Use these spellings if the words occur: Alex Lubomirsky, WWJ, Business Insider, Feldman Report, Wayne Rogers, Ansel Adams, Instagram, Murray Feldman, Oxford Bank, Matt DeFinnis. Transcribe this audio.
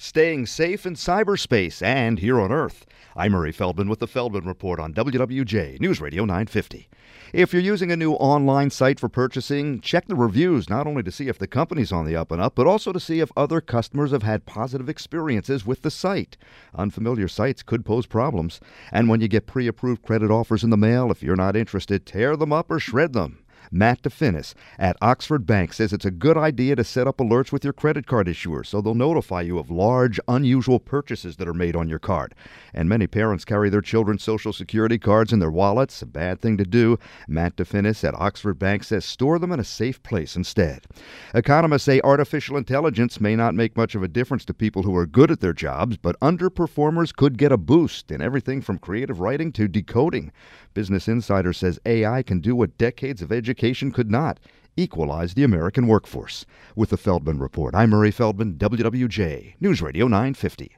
staying safe in cyberspace and here on Earth. I'm Murray Feldman with the Feldman Report on WWJ News Radio 950. If you're using a new online site for purchasing, check the reviews not only to see if the company's on the up and up, but also to see if other customers have had positive experiences with the site. Unfamiliar sites could pose problems. And when you get pre-approved credit offers in the mail, if you're not interested, tear them up or shred them. Matt DeFinnis at Oxford Bank says it's a good idea to set up alerts with your credit card issuer so they'll notify you of large, unusual purchases that are made on your card. And many parents carry their children's Social Security cards in their wallets, a bad thing to do. Matt DeFinnis at Oxford Bank says store them in a safe place instead. Economists say artificial intelligence may not make much of a difference to people who are good at their jobs, but underperformers could get a boost in everything from creative writing to decoding. Business Insider says AI can do what decades of education could not: equalize the American workforce. With the Feldman Report, I'm Murray Feldman, WWJ, News Radio 950.